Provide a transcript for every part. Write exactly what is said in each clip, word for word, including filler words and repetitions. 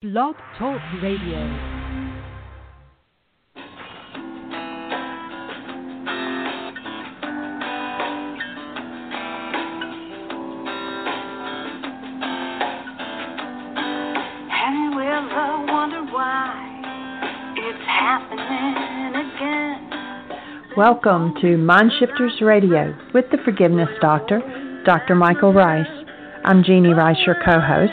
Blog Talk Radio. Welcome to Mind Shifters Radio with the Forgiveness Doctor, Doctor Michael Rice. I'm Jeanie Rice, your co-host.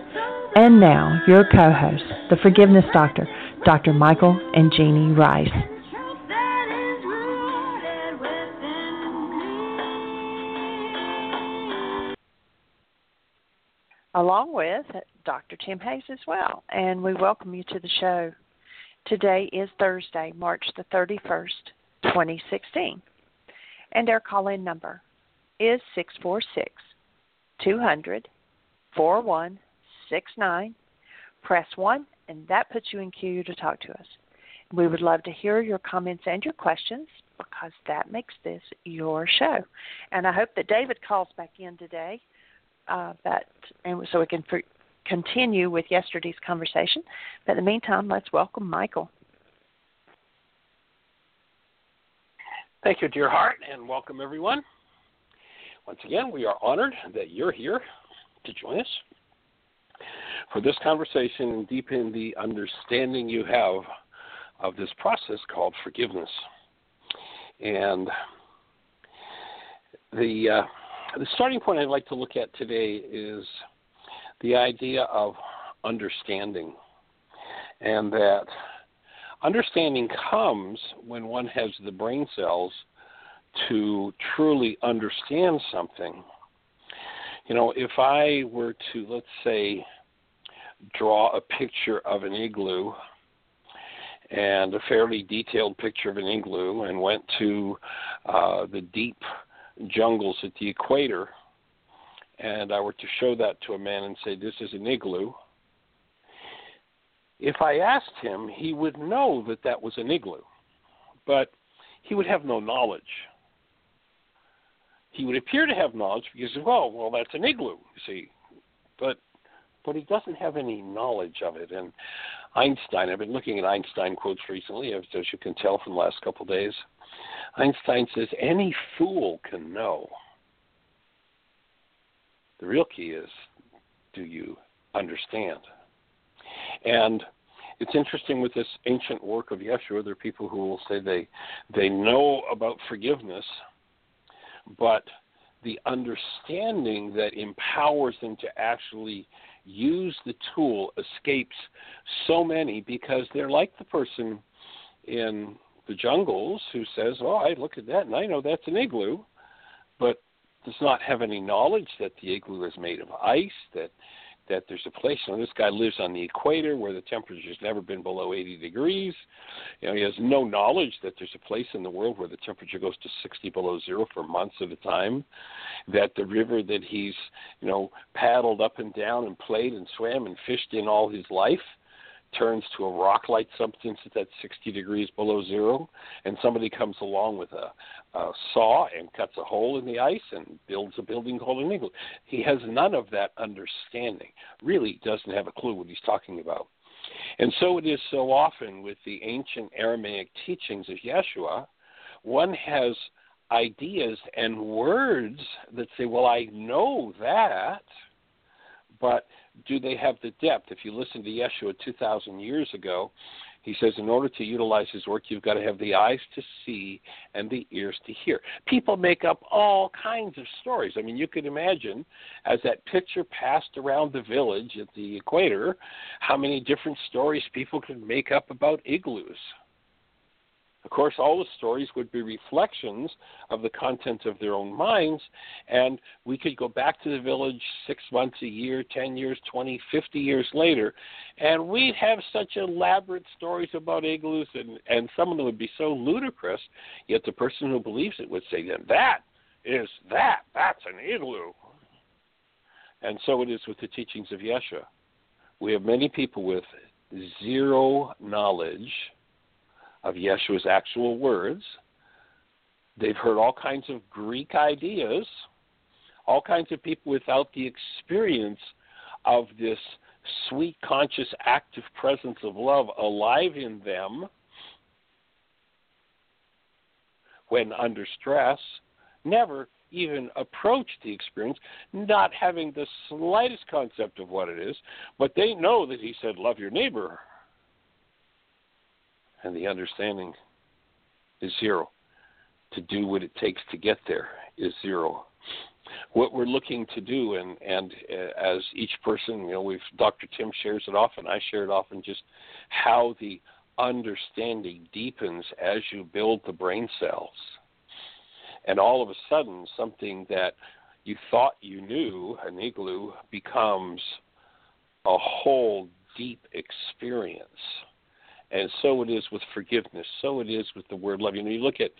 And now, your co-hosts, the Forgiveness Doctor, Dr. Michael and Jeanie Rice. Along with Doctor Tim Hayes as well, and we welcome you to the show. Today is Thursday, March the thirty-first, twenty sixteen, and our call-in number is six four six, two hundred, four one six nine. Press one, and that puts you in queue to talk to us. We would love to hear your comments and your questions because that makes this your show. And I hope that David calls back in today uh, that, and so we can pr- continue with yesterday's conversation. But in the meantime, let's welcome Michael. Thank you, dear heart, and welcome, everyone. Once again, we are honored that you're here to join us for this conversation and deepen the understanding you have of this process called forgiveness. And the, uh, the starting point I'd like to look at today is the idea of understanding, and that understanding comes when one has the brain cells to truly understand something. You know, if I were to, let's say, draw a picture of an igloo, and a fairly detailed picture of an igloo, and went to uh, the deep jungles at the equator, and I were to show that to a man and say, this is an igloo, if I asked him, he would know that that was an igloo, but he would have no knowledge. He would appear to have knowledge because, well, well, that's an igloo, you see, but but he doesn't have any knowledge of it. And Einstein, I've been looking at Einstein quotes recently, as you can tell from the last couple of days. Einstein says, any fool can know. The real key is, do you understand? And it's interesting with this ancient work of Yeshua, there are people who will say they they know about forgiveness, but the understanding that empowers them to actually use the tool escapes so many because they're like the person in the jungles who says, oh, I look at that and I know that's an igloo, but does not have any knowledge that the igloo is made of ice, that that there's a place, and this guy lives on the equator where the temperature's never been below eighty degrees. You know, he has no knowledge that there's a place in the world where the temperature goes to sixty below zero for months at a time, that the river that he's, you know, paddled up and down and played and swam and fished in all his life turns to a rock-like substance at that sixty degrees below zero, and somebody comes along with a, a saw and cuts a hole in the ice and builds a building called an igloo. He has none of that understanding, really doesn't have a clue what he's talking about. And so it is so often with the ancient Aramaic teachings of Yeshua, one has ideas and words that say, well, I know that, but do they have the depth? If you listen to Yeshua two thousand years ago, he says, in order to utilize his work, you've got to have the eyes to see and the ears to hear. People make up all kinds of stories. I mean, you could imagine, as that picture passed around the village at the equator, how many different stories people could make up about igloos. Of course, all the stories would be reflections of the content of their own minds, and we could go back to the village six months, a year, ten years, twenty, fifty years later, and we'd have such elaborate stories about igloos, and, and some of them would be so ludicrous, yet the person who believes it would say, then that is that. That's an igloo. And so it is with the teachings of Yeshua. We have many people with zero knowledge of Yeshua's actual words. They've heard all kinds of Greek ideas, all kinds of people without the experience of this sweet, conscious, active presence of love alive in them when under stress, never even approach the experience, not having the slightest concept of what it is, but they know that he said, love your neighbor. And the understanding is zero. To do what it takes to get there is zero. What we're looking to do, and, and uh, as each person, you know, we've Doctor Tim shares it often, I share it often, just how the understanding deepens as you build the brain cells. And all of a sudden, something that you thought you knew, an igloo, becomes a whole deep experience. And so it is with forgiveness. So it is with the word love. You know, you look at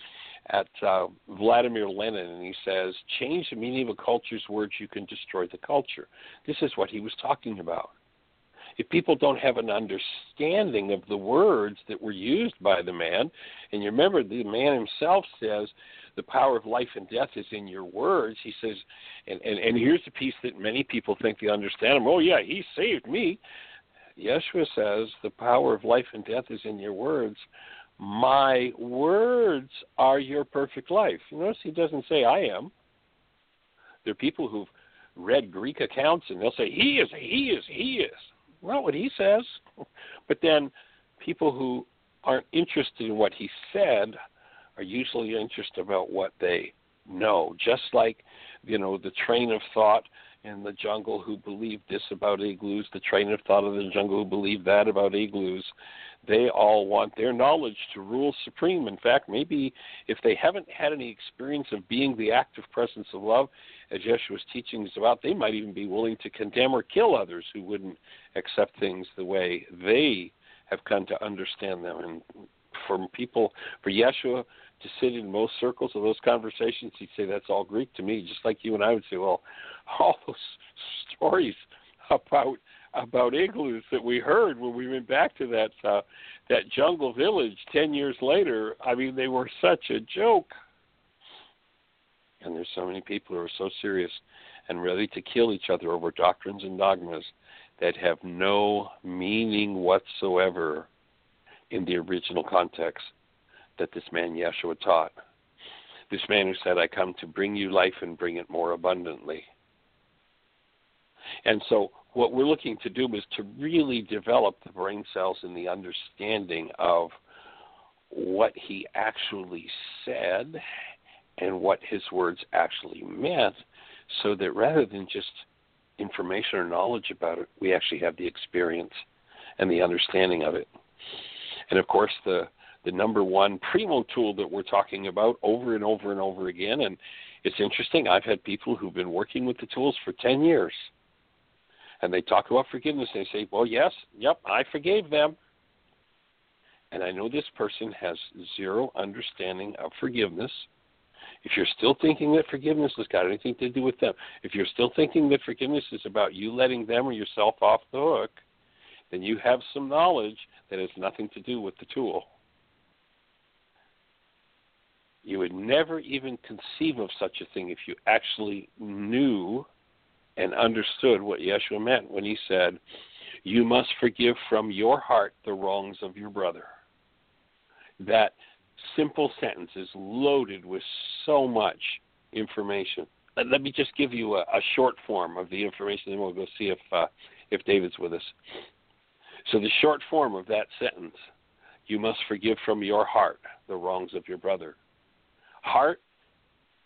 at uh, Vladimir Lenin, and he says, change the meaning of a culture's words, you can destroy the culture. This is what he was talking about. If people don't have an understanding of the words that were used by the man, and you remember the man himself says the power of life and death is in your words. He says, and, and, and here's the piece that many people think they understand him. Oh, yeah, he saved me. Yeshua says, the power of life and death is in your words. My words are your perfect life. You notice he doesn't say, I am. There are people who've read Greek accounts, and they'll say, he is, he is, he is. Not what he says. But then people who aren't interested in what he said are usually interested about what they know. Just like, you know, the train of thought in the jungle who believed this about igloos, the train of thought of the jungle who believed that about igloos, they all want their knowledge to rule supreme. In fact, maybe if they haven't had any experience of being the active presence of love, as Yeshua's teaching is about, they might even be willing to condemn or kill others who wouldn't accept things the way they have come to understand them. And for people, for Yeshua to sit in most circles of those conversations, he'd say, that's all Greek to me, just like you and I would say, well, all those stories about about igloos that we heard when we went back to that uh, that jungle village ten years later, I mean, they were such a joke. And there's so many people who are so serious and ready to kill each other over doctrines and dogmas that have no meaning whatsoever in the original context that this man Yeshua taught. This man who said, I come to bring you life and bring it more abundantly. And so what we're looking to do is to really develop the brain cells in the understanding of what he actually said and what his words actually meant, so that rather than just information or knowledge about it, we actually have the experience and the understanding of it. And of course, the the number one primo tool that we're talking about over and over and over again. And it's interesting. I've had people who've been working with the tools for ten years, and they talk about forgiveness. They say, well, yes, yep, I forgave them. And I know this person has zero understanding of forgiveness. If you're still thinking that forgiveness has got anything to do with them, if you're still thinking that forgiveness is about you letting them or yourself off the hook, then you have some knowledge that has nothing to do with the tool. You would never even conceive of such a thing if you actually knew and understood what Yeshua meant when he said, you must forgive from your heart the wrongs of your brother. That simple sentence is loaded with so much information. Let, let me just give you a, a short form of the information, and we'll go see if uh, if David's with us. So the short form of that sentence, you must forgive from your heart the wrongs of your brother. Heart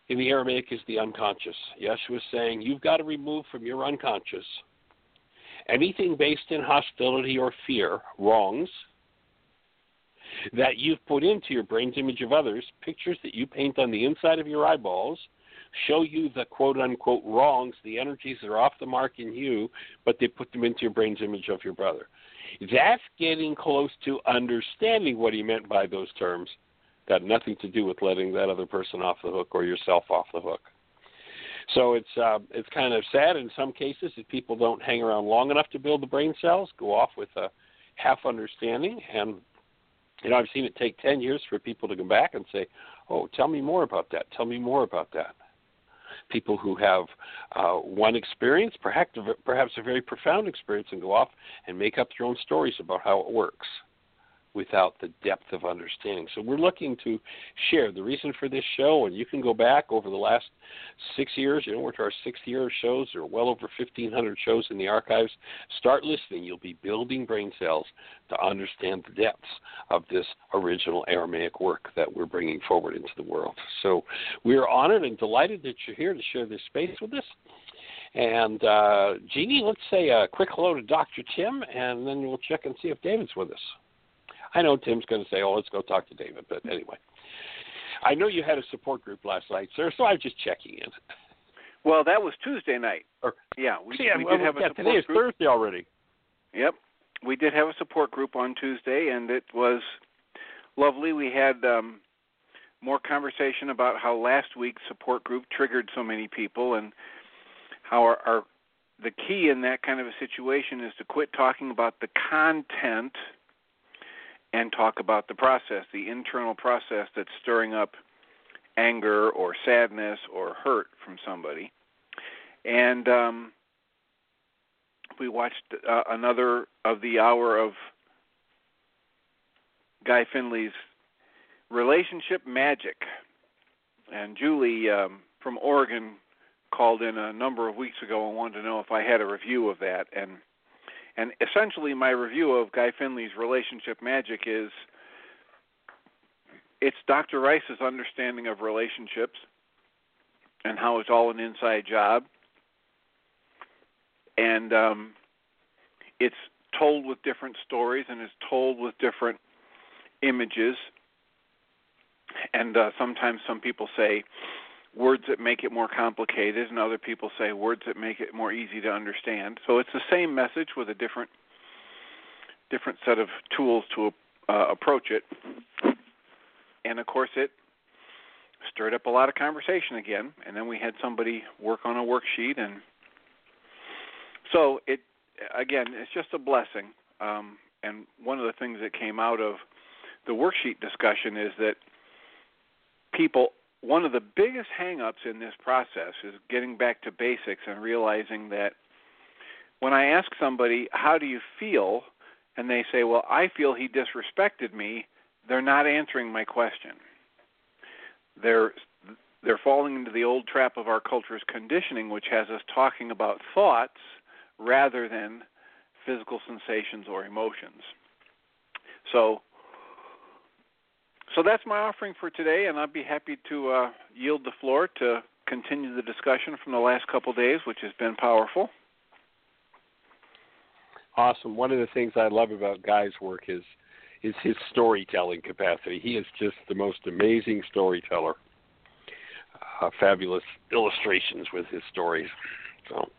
in the Aramaic is the unconscious. Yeshua is saying you've got to remove from your unconscious anything based in hostility or fear, wrongs, that you've put into your brain's image of others, pictures that you paint on the inside of your eyeballs, show you the quote-unquote wrongs, the energies that are off the mark in you, but they put them into your brain's image of your brother. That's getting close to understanding what he meant by those terms. Got nothing to do with letting that other person off the hook or yourself off the hook. So it's uh, it's kind of sad in some cases if people don't hang around long enough to build the brain cells, go off with a half understanding. And, you know, I've seen it take ten years for people to come back and say, oh, tell me more about that. Tell me more about that. People who have uh, one experience, perhaps, perhaps a very profound experience, and go off and make up their own stories about how it works without the depth of understanding. So we're looking to share the reason for this show, and you can go back over the last six years. You know, we're to our sixth year of shows. There are well over fifteen hundred shows in the archives. Start listening. You'll be building brain cells to understand the depths of this original Aramaic work that we're bringing forward into the world. So we are honored and delighted that you're here to share this space with us. And uh, Jeanie, let's say a quick hello to Doctor Tim, and then we'll check and see if David's with us. I know Tim's going to say, oh, let's go talk to David, but anyway. I know you had a support group last night, sir, so I was just checking in. Well, that was Tuesday night. Or, yeah, we, see, we well, did have yeah, a support today group. Today is Thursday already. Yep. We did have a support group on Tuesday, and it was lovely. We had um, more conversation about how last week's support group triggered so many people and how our, our the key in that kind of a situation is to quit talking about the content and talk about the process, the internal process that's stirring up anger or sadness or hurt from somebody. And um, we watched uh, another of the hour of Guy Findley's Relationship Magic. And Julie um, from Oregon called in a number of weeks ago and wanted to know if I had a review of that. And And essentially my review of Guy Findley's Relationship Magic is it's Doctor Rice's understanding of relationships and how it's all an inside job. And um, it's told with different stories and it's told with different images. And uh, sometimes some people say words that make it more complicated, and other people say words that make it more easy to understand. So it's the same message with a different different set of tools to uh, approach it. And, of course, it stirred up a lot of conversation again, and then we had somebody work on a worksheet. And so, it again, it's just a blessing. Um, and one of the things that came out of the worksheet discussion is that people one of the biggest hang-ups in this process is getting back to basics and realizing that when I ask somebody, how do you feel, and they say, well, I feel he disrespected me, they're not answering my question. They're, they're falling into the old trap of our culture's conditioning, which has us talking about thoughts rather than physical sensations or emotions. So... So that's my offering for today, and I'd be happy to uh, yield the floor to continue the discussion from the last couple of days, which has been powerful. Awesome. One of the things I love about Guy's work is is his storytelling capacity. He is just the most amazing storyteller. Uh, fabulous illustrations with his stories. So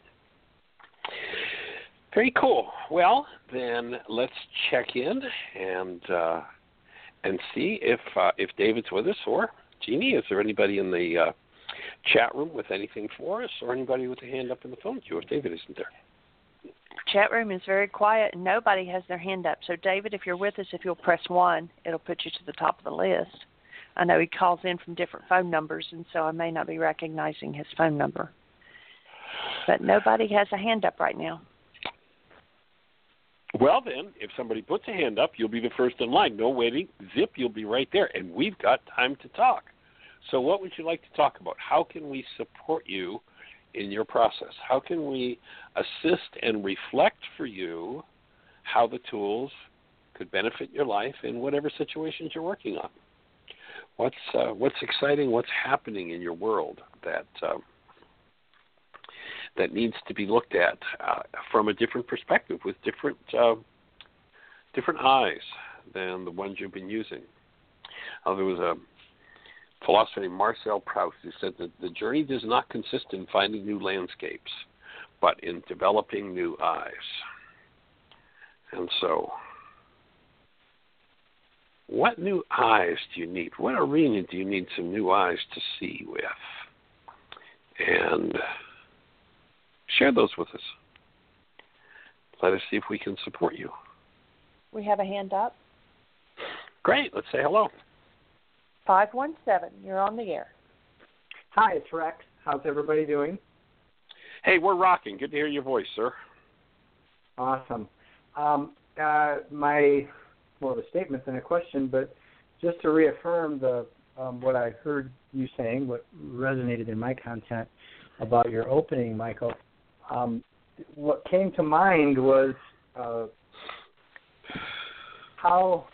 very cool. Well, then let's check in and... Uh, And see if uh, if David's with us, or Jeanie, is there anybody in the uh, chat room with anything for us, or anybody with a hand up in the phone queue if David isn't there? Chat room is very quiet and nobody has their hand up. So, David, if you're with us, if you'll press one, it'll put you to the top of the list. I know he calls in from different phone numbers, and so I may not be recognizing his phone number. But nobody has a hand up right now. Well, then, if somebody puts a hand up, you'll be the first in line. No waiting. Zip, you'll be right there. And we've got time to talk. So what would you like to talk about? How can we support you in your process? How can we assist and reflect for you how the tools could benefit your life in whatever situations you're working on? What's uh, what's exciting? What's happening in your world that um, that needs to be looked at uh, from a different perspective, with different uh, different eyes than the ones you've been using? Uh, there was a philosopher named Marcel Proust who said that the journey does not consist in finding new landscapes, but in developing new eyes. And so, what new eyes do you need? What arena do you need some new eyes to see with? And share those with us. Let us see if we can support you. We have a hand up. Great. Let's say hello. five one seven, you're on the air. Hi, it's Rex. How's everybody doing? Hey, we're rocking. Good to hear your voice, sir. Awesome. Um, uh, my... more of a statement than a question, but just to reaffirm the um, what I heard you saying, what resonated in my content about your opening, Michael, um, what came to mind was uh, how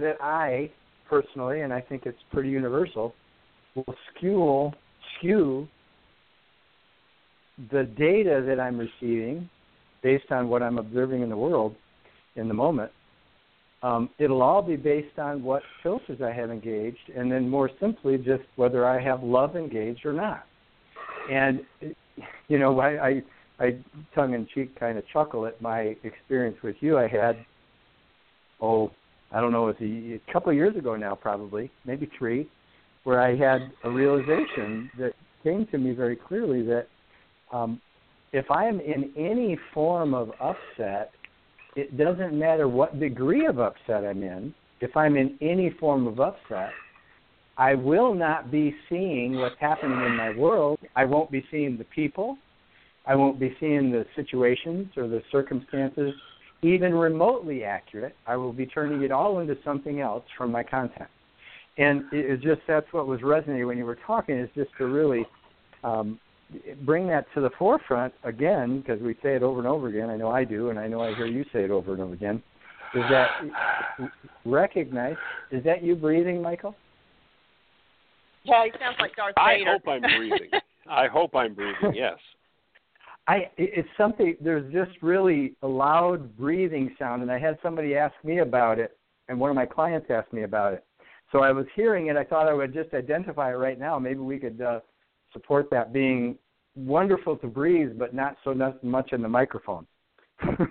that I personally, and I think it's pretty universal, will skew, skew the data that I'm receiving based on what I'm observing in the world in the moment. Um, it'll all be based on what filters I have engaged, and then more simply just whether I have love engaged or not. And, you know, I, I, I tongue-in-cheek kind of chuckle at my experience with you I had, oh, I don't know, it was a, a couple of years ago now probably, maybe three, where I had a realization that came to me very clearly that um, if I am in any form of upset, it doesn't matter what degree of upset I'm in. If I'm in any form of upset, I will not be seeing what's happening in my world. I won't be seeing the people. I won't be seeing the situations or the circumstances even remotely accurate. I will be turning it all into something else from my content. And it's just that's what was resonating when you were talking, is just to really um, – bring that to the forefront again, because we say it over and over again. I know I do, and I know I hear you say it over and over again. Is that recognize? Is that you breathing, Michael? Yeah, it sounds like Darth Vader. I hope I'm breathing. I hope I'm breathing. Yes. I. It's something. There's just really a loud breathing sound, and I had somebody ask me about it, and one of my clients asked me about it. So I was hearing it. I thought I would just identify it right now. Maybe we could. Uh, support that being wonderful to breathe, but not so much in the microphone,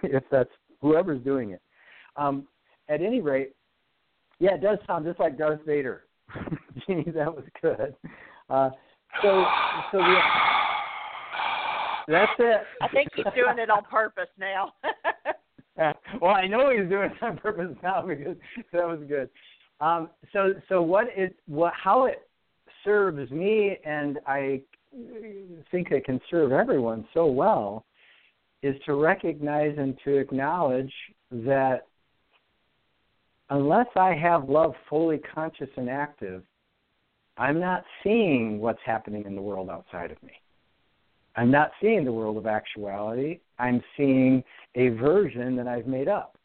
if that's whoever's doing it. Um, at any rate, yeah, it does sound just like Darth Vader. Jeanie, that was good. Uh, so, so yeah, that's it. I think he's doing it on purpose now. Well, I know he's doing it on purpose now because that was good. Um, so, so what is what? How it serves me, and I think it can serve everyone so well, is to recognize and to acknowledge that unless I have love fully conscious and active, I'm not seeing what's happening in the world outside of me. I'm not seeing the world of actuality. I'm seeing a version that I've made up.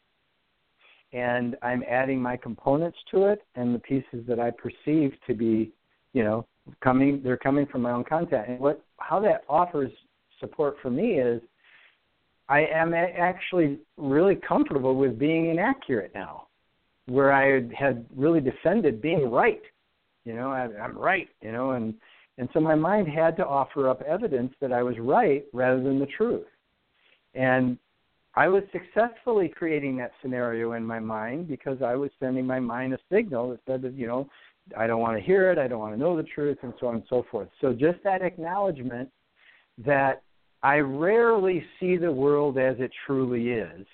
And I'm adding my components to it and the pieces that I perceive to be, you know, coming, they're coming from my own content. And what, how that offers support for me is I am actually really comfortable with being inaccurate now, where I had really defended being right. You know, I, I'm right, you know, and, and so my mind had to offer up evidence that I was right rather than the truth. And I was successfully creating that scenario in my mind because I was sending my mind a signal that said that, you know, I don't want to hear it, I don't want to know the truth, and so on and so forth. So just that acknowledgement that I rarely see the world as it truly is,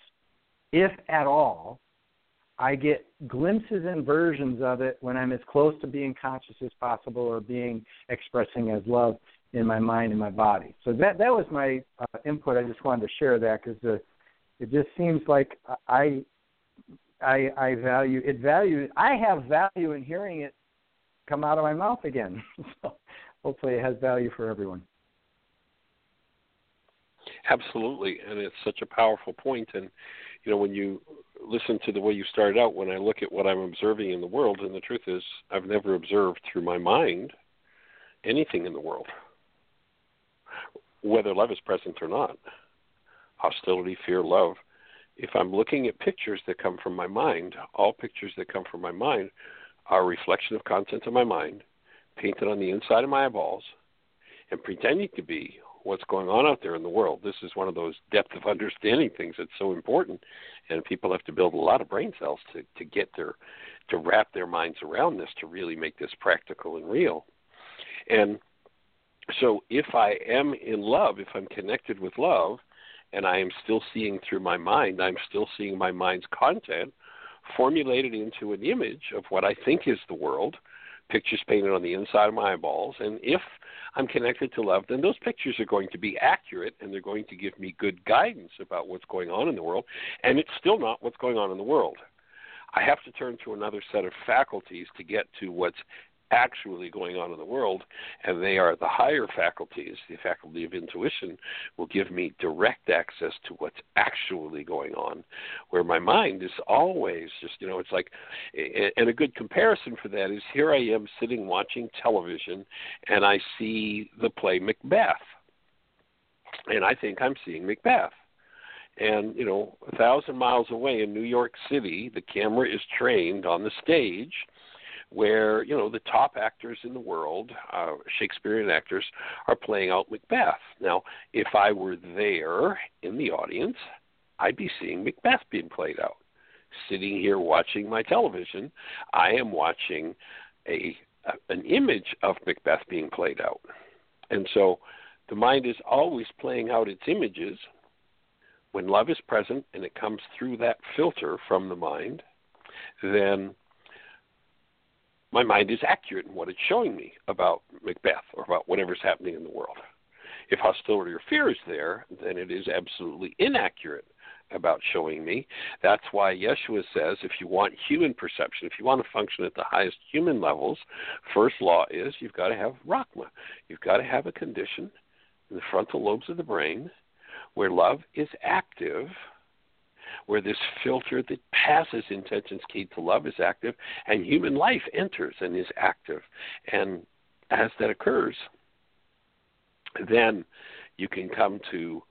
if at all. I get glimpses and versions of it when I'm as close to being conscious as possible or being expressing as love in my mind and my body. So that that was my uh, input. I just wanted to share that because it just seems like I, I, I value it. Value I have value in hearing it come out of my mouth again. So hopefully it has value for everyone. Absolutely, and it's such a powerful point. And, you know, when you listen to the way you started out, when I look at what I'm observing in the world, and the truth is I've never observed through my mind anything in the world, whether love is present or not, hostility, fear, love. If I'm looking at pictures that come from my mind, all pictures that come from my mind are a reflection of content of my mind, painted on the inside of my eyeballs, and pretending to be what's going on out there in the world. This is one of those depth of understanding things that's so important, and people have to build a lot of brain cells to, to get their, to wrap their minds around this, to really make this practical and real. And so if I am in love, if I'm connected with love, and I am still seeing through my mind, I'm still seeing my mind's content formulated into an image of what I think is the world, pictures painted on the inside of my eyeballs. And if I'm connected to love, then those pictures are going to be accurate, and they're going to give me good guidance about what's going on in the world, and it's still not what's going on in the world. I have to turn to another set of faculties to get to what's actually going on in the world, and they are the higher faculties. The faculty of intuition will give me direct access to what's actually going on, where my mind is always just, you know, it's like, and a good comparison for that is here I am sitting watching television, and I see the play Macbeth, and I think I'm seeing Macbeth. And, you know, a thousand miles away in New York City, the camera is trained on the stage, where, you know, the top actors in the world, uh, Shakespearean actors, are playing out Macbeth. Now, if I were there in the audience, I'd be seeing Macbeth being played out. Sitting here watching my television, I am watching a, a an image of Macbeth being played out. And so the mind is always playing out its images. When love is present and it comes through that filter from the mind, then my mind is accurate in what it's showing me about Macbeth or about whatever's happening in the world. If hostility or fear is there, then it is absolutely inaccurate about showing me. That's why Yeshua says if you want human perception, if you want to function at the highest human levels, first law is you've got to have Rachma. You've got to have a condition in the frontal lobes of the brain where love is active, where this filter that passes intention's key to love is active, and human life enters and is active. And as that occurs, then you can come to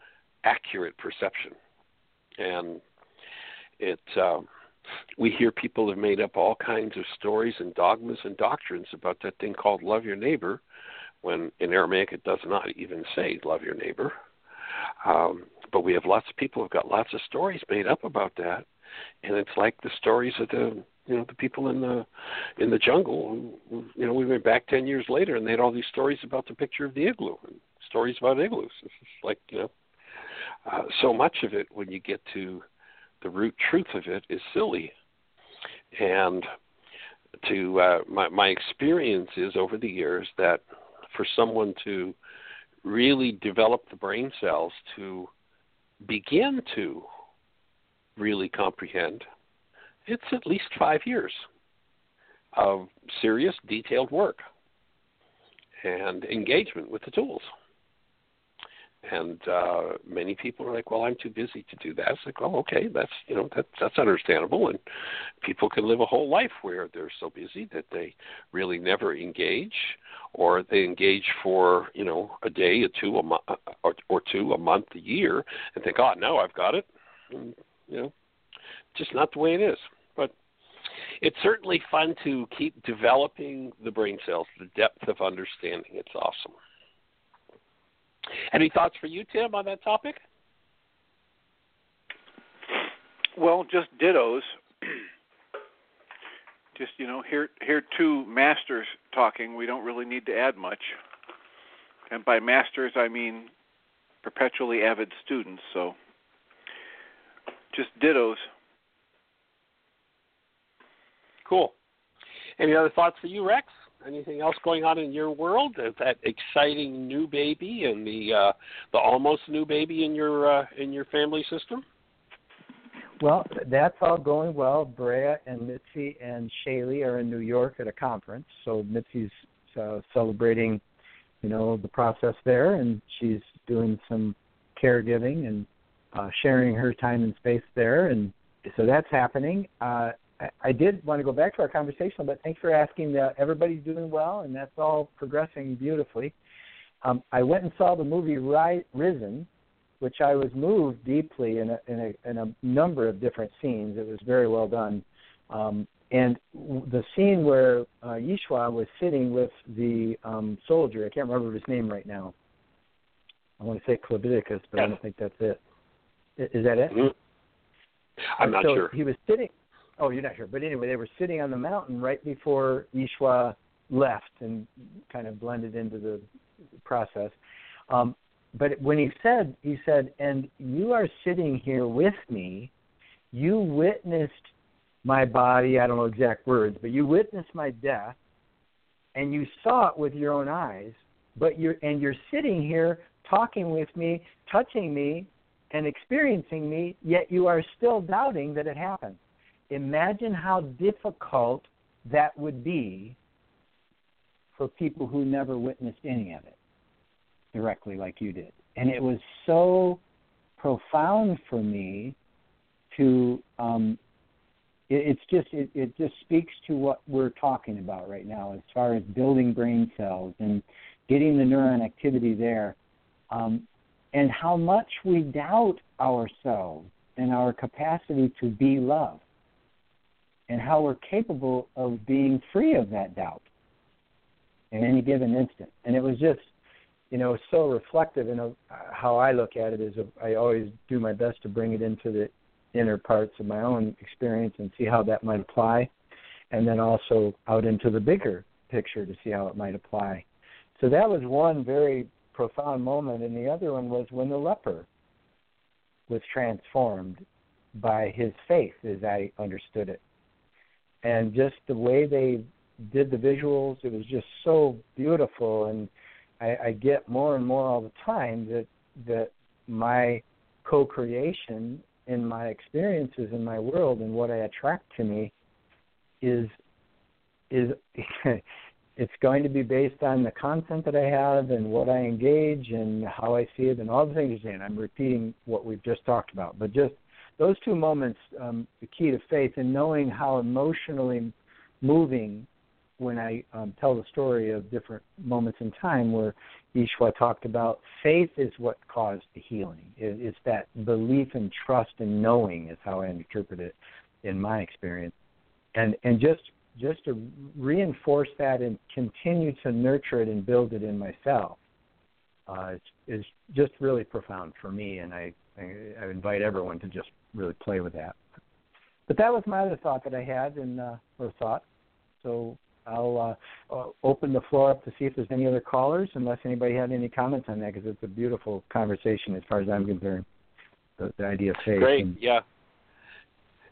accurate perception. And it, um, we hear people have made up all kinds of stories and dogmas and doctrines about that thing called love your neighbor, when in Aramaic it does not even say love your neighbor. Um, but we have lots of people who've got lots of stories made up about that, and it's like the stories of the, you know, the people in the in the jungle. Who, you know, we went back ten years later, and they had all these stories about the picture of the igloo and stories about igloos. It's just like, you know, uh, so much of it when you get to the root truth of it is silly. And to uh, my my experience is over the years that for someone to really develop the brain cells to begin to really comprehend, it's at least five years of serious, detailed work and engagement with the tools. And uh, many people are like, well, I'm too busy to do that. It's like, well, okay, that's, you know, that, that's understandable. And people can live a whole life where they're so busy that they really never engage, or they engage for, you know, a day, a two, a mo- or, or two, a month, a year, and think, oh, now I've got it. And, you know, just not the way it is. But it's certainly fun to keep developing the brain cells, the depth of understanding. It's awesome. Any thoughts for you, Tim, on that topic? Well, just dittos. Just, you know, here here two masters talking. We don't really need to add much. And by masters, I mean perpetually avid students. So just dittos. Cool. Any other thoughts for you, Rex? Anything else going on in your world? That exciting new baby and the uh, the almost new baby in your uh, in your family system? Well, that's all going well. Brea and Mitzi and Shaylee are in New York at a conference, so Mitzi's uh, celebrating, you know, the process there, and she's doing some caregiving and uh, sharing her time and space there. And so that's happening. Uh, I, I did want to go back to our conversation, but thanks for asking. Uh, everybody's doing well, and that's all progressing beautifully. Um, I went and saw the movie Risen, which I was moved deeply in a, in a, in a number of different scenes. It was very well done. Um, and the scene where uh, Yeshua was sitting with the um, soldier, I can't remember his name right now. I want to say Clavidicus, but yeah. I don't think that's it. Is that it? Mm-hmm. I'm not so sure. He was sitting. Oh, you're not sure. But anyway, they were sitting on the mountain right before Yeshua left and kind of blended into the process. Um, but when he said, he said, and you are sitting here with me, you witnessed my body, I don't know exact words, but you witnessed my death, and you saw it with your own eyes, but you're and you're sitting here talking with me, touching me, and experiencing me, yet you are still doubting that it happened. Imagine how difficult that would be for people who never witnessed any of it directly like you did. And it was so profound for me to, um, it, it's just, it, it just speaks to what we're talking about right now as far as building brain cells and getting the neuron activity there. Um, and how much we doubt ourselves and our capacity to be loved, and how we're capable of being free of that doubt in any given instant. And it was just, you know, so reflective in a, how I look at it is a, I always do my best to bring it into the inner parts of my own experience and see how that might apply, and then also out into the bigger picture to see how it might apply. So that was one very profound moment, and the other one was when the leper was transformed by his faith, as I understood it. And just the way they did the visuals, it was just so beautiful, and I, I get more and more all the time that that my co-creation in my experiences in my world and what I attract to me is is it's going to be based on the content that I have and what I engage and how I see it and all the things you're saying. I'm repeating what we've just talked about. But just those two moments, um, the key to faith and knowing how emotionally moving when I um, tell the story of different moments in time where Yeshua talked about faith is what caused the healing. It, it's that belief and trust and knowing is how I interpret it in my experience. And, and just... just to reinforce that and continue to nurture it and build it in myself uh, is just really profound for me, and I, I invite everyone to just really play with that. But that was my other thought that I had, and uh, or thought. So I'll uh, open the floor up to see if there's any other callers, unless anybody had any comments on that, because it's a beautiful conversation as far as I'm concerned, the, the idea of faith. Great, and, yeah.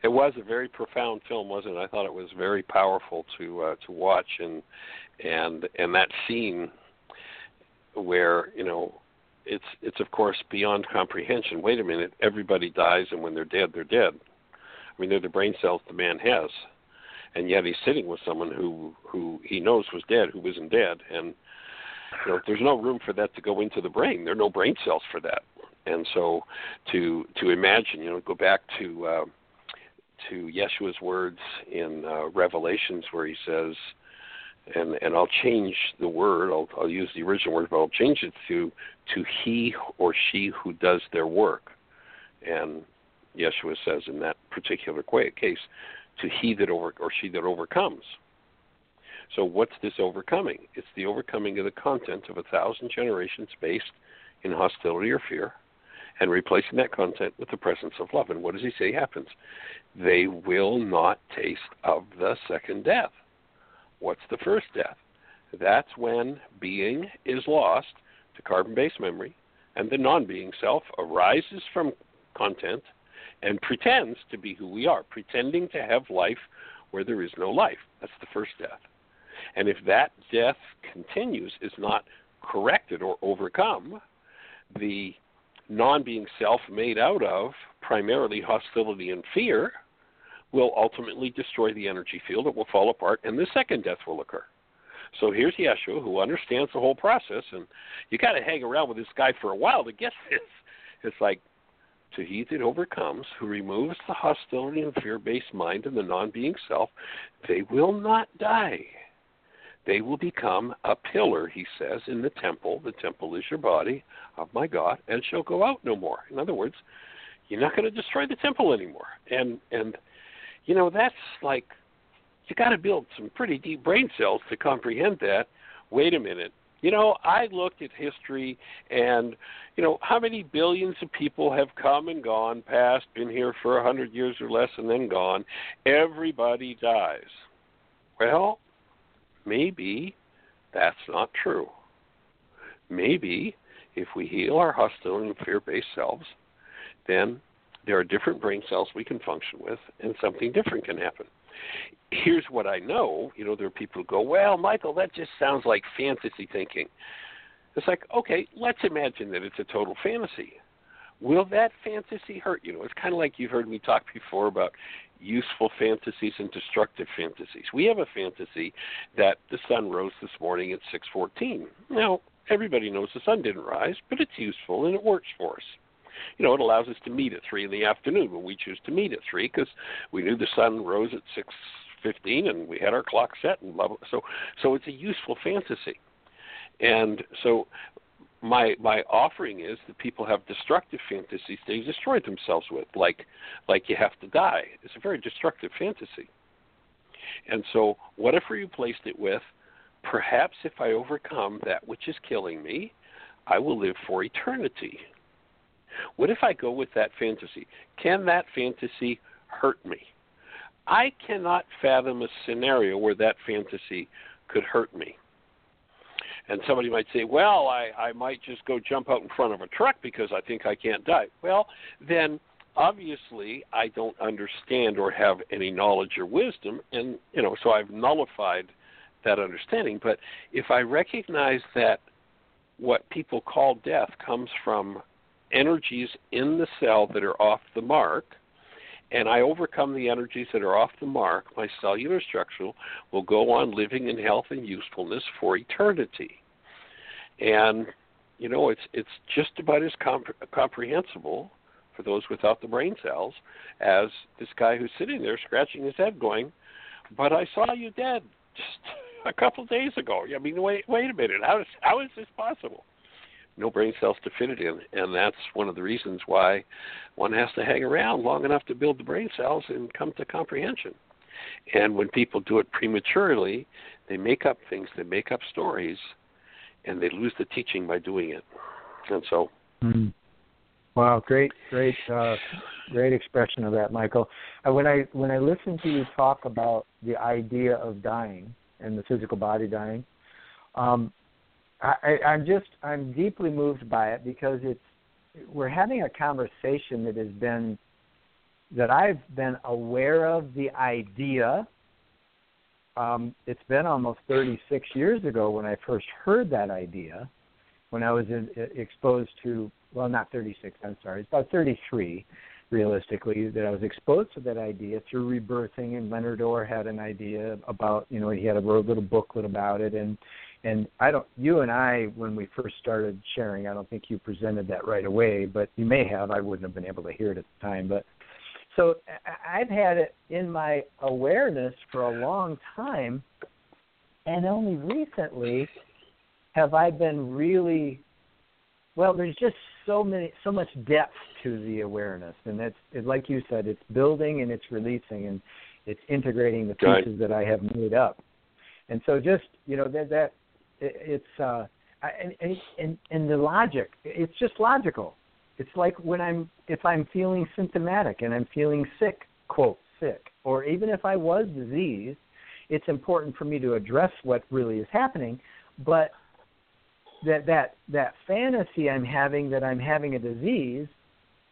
It was a very profound film, wasn't it? I thought it was very powerful to uh, to watch, and and and that scene where, you know, it's it's of course beyond comprehension. Wait a minute, everybody dies, and when they're dead, they're dead. I mean, they're the brain cells the man has, and yet he's sitting with someone who who he knows was dead, who isn't dead, and you know, there's no room for that to go into the brain. There are no brain cells for that, and so to to imagine, you know, go back to uh, to Yeshua's words in uh, Revelations where he says, and and I'll change the word, I'll, I'll use the original word, but I'll change it to to he or she who does their work. And Yeshua says in that particular case, to he that over, or she that overcomes. So what's this overcoming? It's the overcoming of the content of a thousand generations based in hostility or fear, and replacing that content with the presence of love. And what does he say happens? They will not taste of the second death. What's the first death? That's when being is lost to carbon-based memory, and the non-being self arises from content and pretends to be who we are, pretending to have life where there is no life. That's the first death. And if that death continues, is not corrected or overcome, the non-being self made out of primarily hostility and fear will ultimately destroy the energy field. It will fall apart, and the second death will occur. So here's Yeshua, who understands the whole process, and you got to hang around with this guy for a while to get this. It's like, to he that overcomes, who removes the hostility and fear-based mind of the non-being self, they will not die. They will become a pillar, he says, in the temple. The temple is your body, of my God, and shall go out no more. In other words, you're not going to destroy the temple anymore. And, and you know, that's like, you got to build some pretty deep brain cells to comprehend that. Wait a minute. You know, I looked at history and, you know, how many billions of people have come and gone, passed, been here for one hundred years or less and then gone. Everybody dies. Well, maybe that's not true. Maybe if we heal our hostile and fear-based selves, then there are different brain cells we can function with and something different can happen. Here's what I know. You know, there are people who go, well, Michael, that just sounds like fantasy thinking. It's like, okay, let's imagine that it's a total fantasy. Will that fantasy hurt? You know, it's kind of like you've heard me talk before about useful fantasies and destructive fantasies. We have a fantasy that the sun rose this morning at six fourteen. Now, everybody knows the sun didn't rise, but it's useful and it works for us. You know, it allows us to meet at three in the afternoon when we choose to meet at three because we knew the sun rose at six fifteen and we had our clock set and blah, blah, blah. So, so it's a useful fantasy. And so my my offering is that people have destructive fantasies they destroy themselves with, like like you have to die. It's a very destructive fantasy. And so what if we replaced it with, perhaps if I overcome that which is killing me, I will live for eternity. What if I go with that fantasy? Can that fantasy hurt me? I cannot fathom a scenario where that fantasy could hurt me. And somebody might say, well, I, I might just go jump out in front of a truck because I think I can't die. Well, then obviously I don't understand or have any knowledge or wisdom, and you know, so I've nullified that understanding. But if I recognize that what people call death comes from energies in the cell that are off the mark, and I overcome the energies that are off the mark, my cellular structure will go on living in health and usefulness for eternity. And, you know, it's it's just about as comp- comprehensible for those without the brain cells as this guy who's sitting there scratching his head going, but I saw you dead just a couple days ago. I mean, wait, wait a minute. How is, how is this possible? No brain cells to fit it in, and that's one of the reasons why one has to hang around long enough to build the brain cells and come to comprehension. And when people do it prematurely, they make up things, they make up stories, and they lose the teaching by doing it. And so... Mm-hmm. Wow, great, great, uh, great expression of that, Michael. Uh, when I when I listen to you talk about the idea of dying and the physical body dying, um, I, I'm just, I'm deeply moved by it because it's, we're having a conversation that has been, that I've been aware of the idea. Um, it's been almost thirty-six years ago when I first heard that idea, when I was in, exposed to, well, not thirty-six, I'm sorry, it's about thirty-three, realistically, that I was exposed to that idea through Rebirthing, and Leonard Orr had an idea about, you know, he had a little booklet about it, and And I don't, you and I, when we first started sharing, I don't think you presented that right away, but you may have. I wouldn't have been able to hear it at the time. But so I've had it in my awareness for a long time, and only recently have I been really, well, there's just so many, so much depth to the awareness. And that's, like you said, it's building and it's releasing and it's integrating the pieces that I have made up. And so just, you know, that, that, It's uh, and, and and the logic. It's just logical. It's like when I'm if I'm feeling symptomatic and I'm feeling sick, quote sick, or even if I was diseased, it's important for me to address what really is happening. But that that that fantasy I'm having that I'm having a disease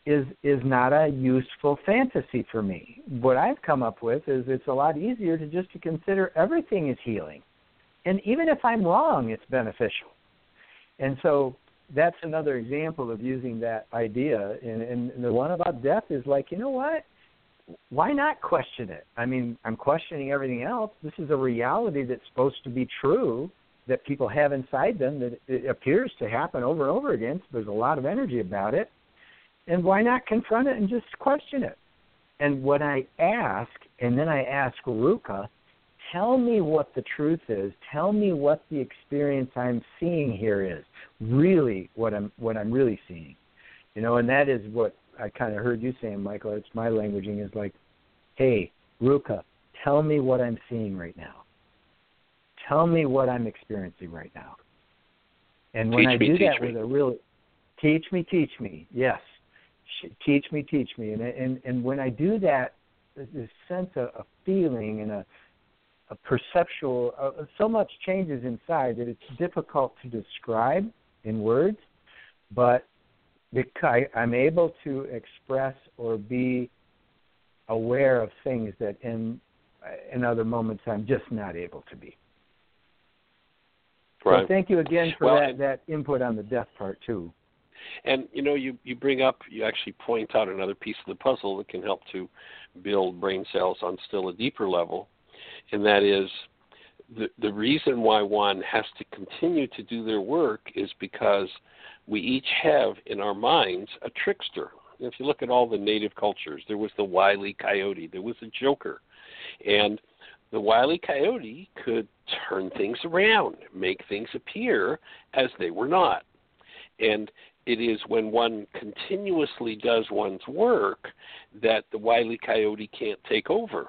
is is not a useful fantasy for me. What I've come up with is it's a lot easier to just to consider everything is healing. And even if I'm wrong, it's beneficial. And so that's another example of using that idea. And, and the one about death is like, you know what? Why not question it? I mean, I'm questioning everything else. This is a reality that's supposed to be true that people have inside them that it appears to happen over and over again. So there's a lot of energy about it. And why not confront it and just question it? And when I ask, and then I ask Rukha, tell me what the truth is. Tell me what the experience I'm seeing here is. Really, what I'm what I'm really seeing, you know. And that is what I kind of heard you saying, Michael. It's my languaging is like, hey, Rukha, tell me what I'm seeing right now. Tell me what I'm experiencing right now. And when teach I do me, that with me. a real, teach me, teach me. Yes, teach me, teach me. And and and when I do that, this sense of a feeling and a A perceptual, uh, so much changes inside that it's difficult to describe in words, but because I'm able to express or be aware of things that in in other moments I'm just not able to be. Right. So thank you again for well, that, and, that input on the death part too. And you know, you you bring up, you actually point out another piece of the puzzle that can help to build brain cells on still a deeper level. And that is the, the reason why one has to continue to do their work is because we each have in our minds a trickster. If you look at all the native cultures, there was the Wile E. Coyote, there was the Joker. And the Wile E. Coyote could turn things around, make things appear as they were not. And it is when one continuously does one's work that the Wile E. Coyote can't take over.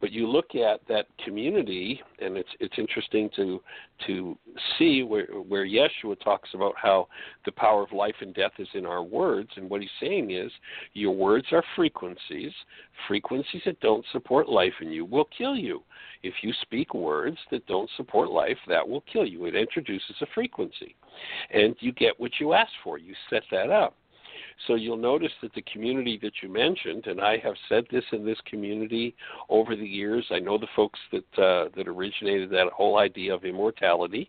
But you look at that community, and it's it's interesting to to see where, where Yeshua talks about how the power of life and death is in our words. And what he's saying is your words are frequencies. Frequencies that don't support life in you will kill you. If you speak words that don't support life, that will kill you. It introduces a frequency. And you get what you ask for. You set that up. So you'll notice that the community that you mentioned, and I have said this in this community over the years, I know the folks that uh, that originated that whole idea of immortality,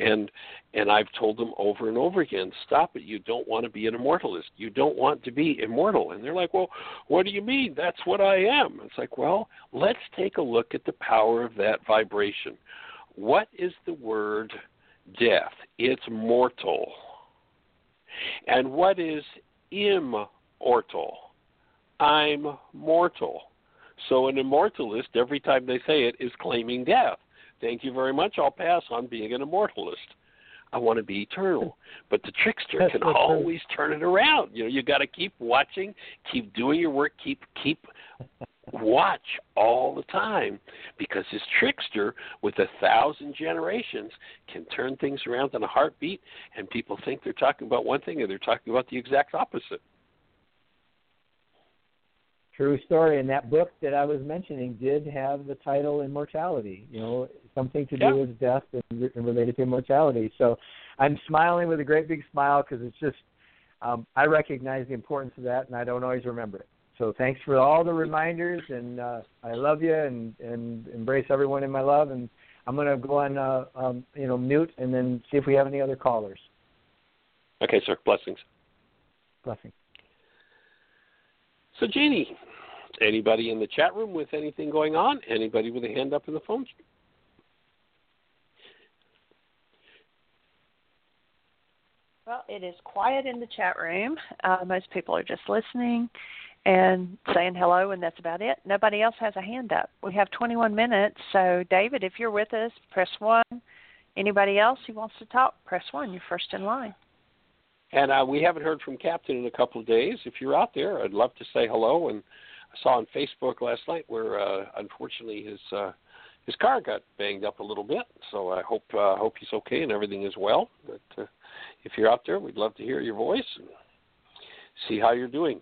and and I've told them over and over again, stop it, you don't want to be an immortalist. You don't want to be immortal. And they're like, well, what do you mean? That's what I am. It's like, well, let's take a look at the power of that vibration. What is the word death? It's mortal. And what is immortal? I'm mortal. So an immortalist, every time they say it, is claiming death. Thank you very much. I'll pass on being an immortalist. I want to be eternal. But the trickster can always turn it around. You know, you got to keep watching, keep doing your work, keep keep watch all the time, because his trickster with a thousand generations can turn things around in a heartbeat, and people think they're talking about one thing and they're talking about the exact opposite. True story. And that book that I was mentioning did have the title Immortality, you know, something to do yeah. with death and related to immortality. So I'm smiling with a great big smile because it's just, um, I recognize the importance of that, and I don't always remember it. So thanks for all the reminders, and uh, I love you, and, and embrace everyone in my love. And I'm going to go on, uh, um, you know, mute, and then see if we have any other callers. Okay, sir. Blessings. Blessings. So, Jeanie, anybody in the chat room with anything going on? Anybody with a hand up in the phone? Well, it is quiet in the chat room. Uh, most people are just listening and saying hello, and that's about it. Nobody else has a hand up. We have twenty-one minutes, so David, if you're with us, press one. Anybody else who wants to talk, press one. You're first in line. And uh, we haven't heard from Captain in a couple of days. If you're out there, I'd love to say hello. And I saw on Facebook last night where, uh, unfortunately, his uh, his car got banged up a little bit, so I hope uh, hope he's okay and everything is well. But uh, if you're out there, we'd love to hear your voice and see how you're doing.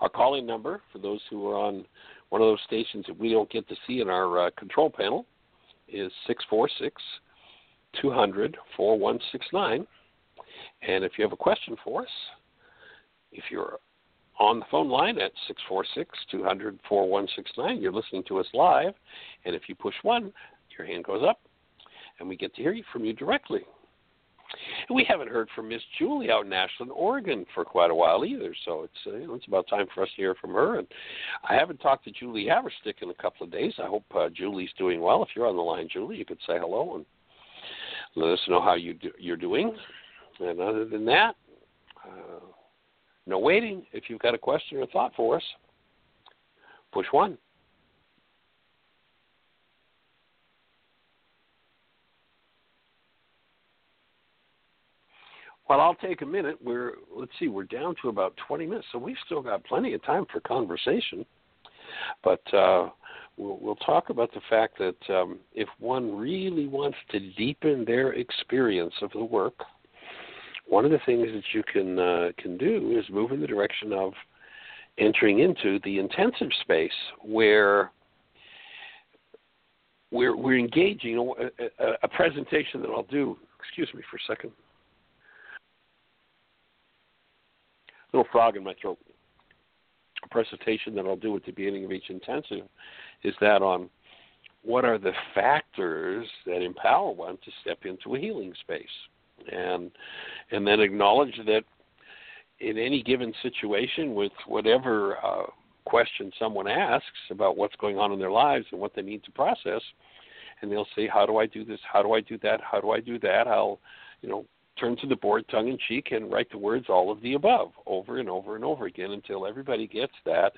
Our call-in number, for those who are on one of those stations that we don't get to see in our uh, control panel, is six four six, two hundred, four one six nine. And if you have a question for us, if you're on the phone line at six four six, two hundred, four one six nine, you're listening to us live. And if you push one, your hand goes up, and we get to hear you from you directly. And we haven't heard from Miss Julie out in Ashland, Oregon for quite a while either, so it's uh, you know, it's about time for us to hear from her. And I haven't talked to Julie Averstick in a couple of days. I hope uh, Julie's doing well. If you're on the line, Julie, you could say hello and let us know how you do, you're doing. And other than that, uh, no waiting. If you've got a question or thought for us, push one. Well, I'll take a minute. We're let's see, we're down to about twenty minutes, so we've still got plenty of time for conversation. But uh, we'll, we'll talk about the fact that um, if one really wants to deepen their experience of the work, one of the things that you can uh, can do is move in the direction of entering into the intensive space where we're we're engaging a, a, a presentation that I'll do. Excuse me for a second. Little frog in my throat. A presentation that I'll do at the beginning of each intensive is that on what are the factors that empower one to step into a healing space, and and then acknowledge that in any given situation with whatever uh, question someone asks about what's going on in their lives and what they need to process, and they'll say, how do I do this? How do I do that? How do I do that? I'll, you know, turn to the board, tongue-in-cheek, and write the words all of the above over and over and over again until everybody gets that.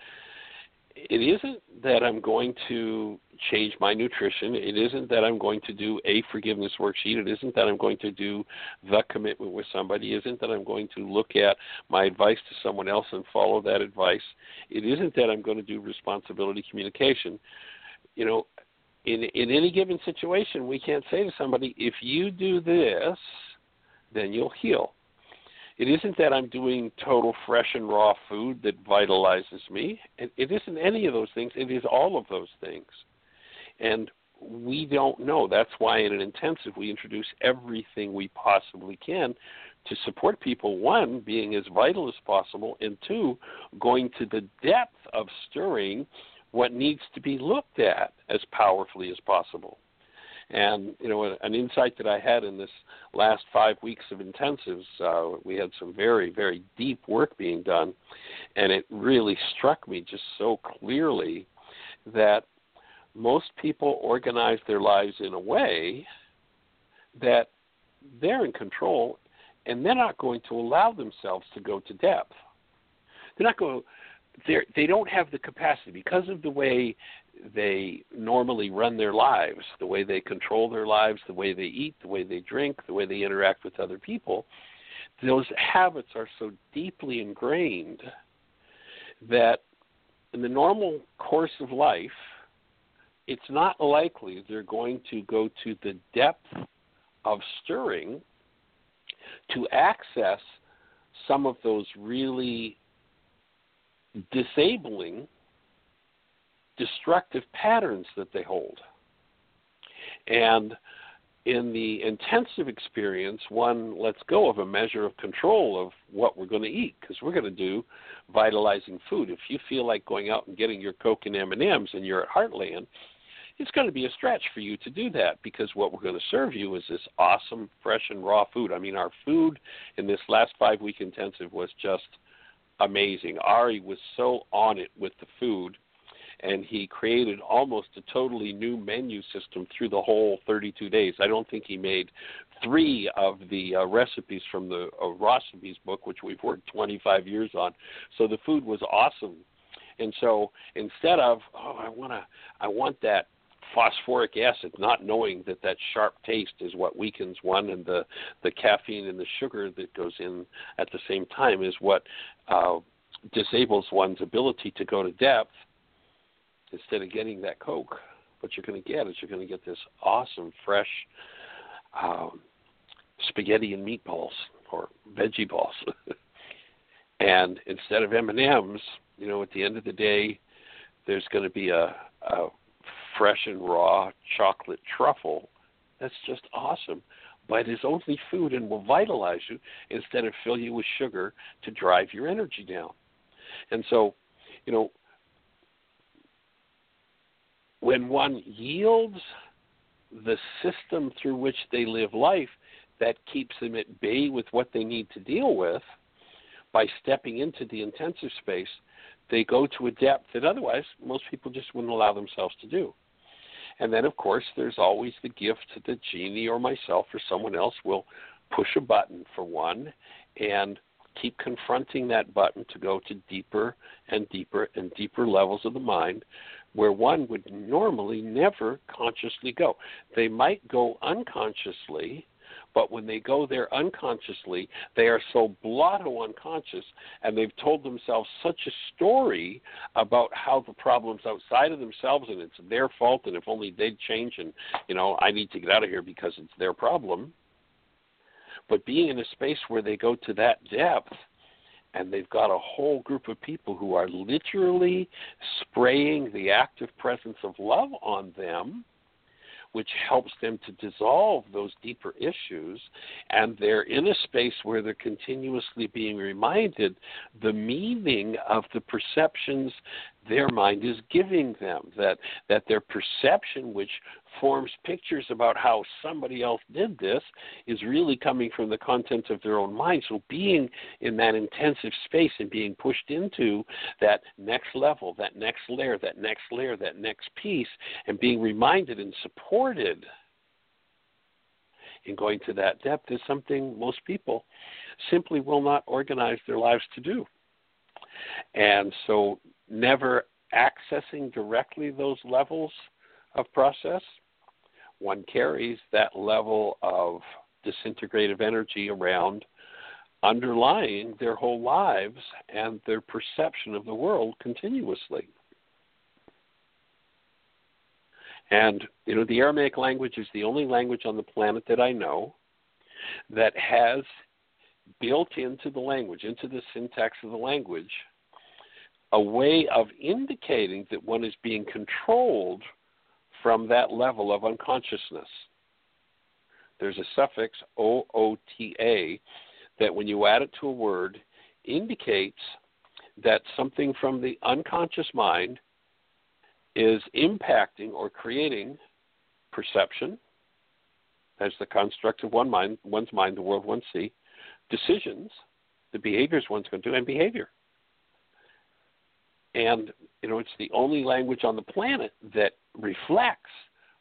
It isn't that I'm going to change my nutrition. It isn't that I'm going to do a forgiveness worksheet. It isn't that I'm going to do the commitment with somebody. It isn't that I'm going to look at my advice to someone else and follow that advice. It isn't that I'm going to do responsibility communication. You know, in, in any given situation, we can't say to somebody, if you do this, then you'll heal. It isn't that I'm doing total fresh and raw food that vitalizes me. It, it isn't any of those things. It is all of those things. And we don't know. That's why in an intensive we introduce everything we possibly can to support people, one, being as vital as possible, and two, going to the depth of stirring what needs to be looked at as powerfully as possible. And, you know, an insight that I had in this last five weeks of intensives, uh, we had some very, very deep work being done, and it really struck me just so clearly that most people organize their lives in a way that they're in control, and they're not going to allow themselves to go to depth. They're not going to... They're, they don't have the capacity because of the way they normally run their lives, the way they control their lives, the way they eat, the way they drink, the way they interact with other people. Those habits are so deeply ingrained that in the normal course of life, it's not likely they're going to go to the depth of stirring to access some of those really disabling, destructive patterns that they hold. And in the intensive experience, one lets go of a measure of control of what we're going to eat, because we're going to do vitalizing food. If you feel like going out and getting your Coke and M and M's and you're at Heartland, it's going to be a stretch for you to do that, because what we're going to serve you is this awesome, fresh and raw food. I mean, our food in this last five-week intensive was just amazing. Ari was so on it with the food, and he created almost a totally new menu system through the whole thirty-two days. I don't think he made three of the uh, recipes from the uh, Rossini's book, which we've worked twenty-five years on. So the food was awesome. And so instead of, oh, I want to, I want that phosphoric acid, not knowing that that sharp taste is what weakens one, and the, the caffeine and the sugar that goes in at the same time is what uh, disables one's ability to go to depth. Instead of getting that Coke, what you're going to get is you're going to get this awesome, fresh um, spaghetti and meatballs or veggie balls. And instead of M and M's, you know, at the end of the day, there's going to be a, a fresh and raw chocolate truffle. That's just awesome. But it's only food and will vitalize you instead of fill you with sugar to drive your energy down. And so, you know, when one yields the system through which they live life that keeps them at bay with what they need to deal with, by stepping into the intensive space, they go to a depth that otherwise most people just wouldn't allow themselves to do. And then, of course, there's always the gift that Jeanie or myself or someone else will push a button for one and keep confronting that button to go to deeper and deeper and deeper levels of the mind where one would normally never consciously go. They might go unconsciously, but when they go there unconsciously, they are so blotto unconscious, and they've told themselves such a story about how the problem's outside of themselves and it's their fault, and if only they'd change, and, you know, I need to get out of here because it's their problem. But being in a space where they go to that depth, and they've got a whole group of people who are literally spraying the active presence of love on them, which helps them to dissolve those deeper issues, and they're in a space where they're continuously being reminded the meaning of the perceptions their mind is giving them, that, that their perception, which forms pictures about how somebody else did this, is really coming from the content of their own mind. So being in that intensive space and being pushed into that next level, that next layer, that next layer, that next piece, and being reminded and supported in going to that depth is something most people simply will not organize their lives to do. And so never accessing directly those levels of process, one carries that level of disintegrative energy around underlying their whole lives and their perception of the world continuously. And, you know, the Aramaic language is the only language on the planet that I know that has built into the language, into the syntax of the language, a way of indicating that one is being controlled from that level of unconsciousness. There's a suffix, O O T A, that when you add it to a word, indicates that something from the unconscious mind is impacting or creating perception, as the construct of one mind, one's mind, the world one sees, decisions, the behaviors one's going to do, and behavior. And, you know, it's the only language on the planet that reflects